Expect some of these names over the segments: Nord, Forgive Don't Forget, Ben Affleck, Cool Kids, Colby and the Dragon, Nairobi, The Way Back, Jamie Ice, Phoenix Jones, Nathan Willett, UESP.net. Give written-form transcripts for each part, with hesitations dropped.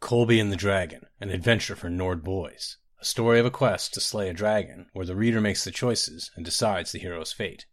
Colby and the Dragon, an adventure for Nord boys. A story of a quest to slay a dragon, where the reader makes the choices and decides the hero's fate.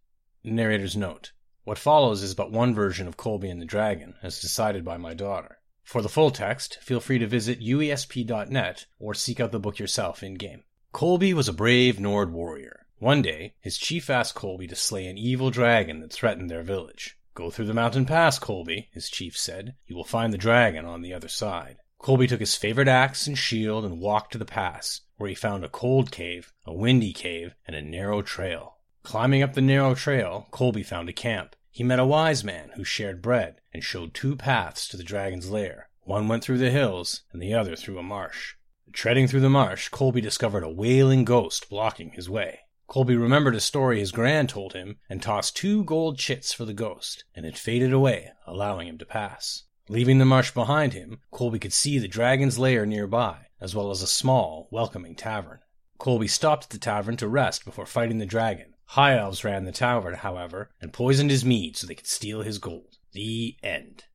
Narrator's note. What follows is but one version of Colby and the Dragon, as decided by my daughter. For the full text, feel free to visit UESP.net or seek out the book yourself in-game. Colby was a brave Nord warrior. One day, his chief asked Colby to slay an evil dragon that threatened their village. "Go through the mountain pass, Colby," his chief said. "You will find the dragon on the other side." Colby took his favorite axe and shield and walked to the pass, where he found a cold cave, a windy cave, and a narrow trail. Climbing up the narrow trail, Colby found a camp. He met a wise man who shared bread and showed two paths to the dragon's lair. One went through the hills, and the other through a marsh. Treading through the marsh, Colby discovered a wailing ghost blocking his way. Colby remembered a story his gran told him and tossed 2 gold chits for the ghost, and it faded away, allowing him to pass. Leaving the marsh behind him, Colby could see the dragon's lair nearby, as well as a small, welcoming tavern. Colby stopped at the tavern to rest before fighting the dragon. High elves ran the tavern, however, and poisoned his mead so they could steal his gold. The end.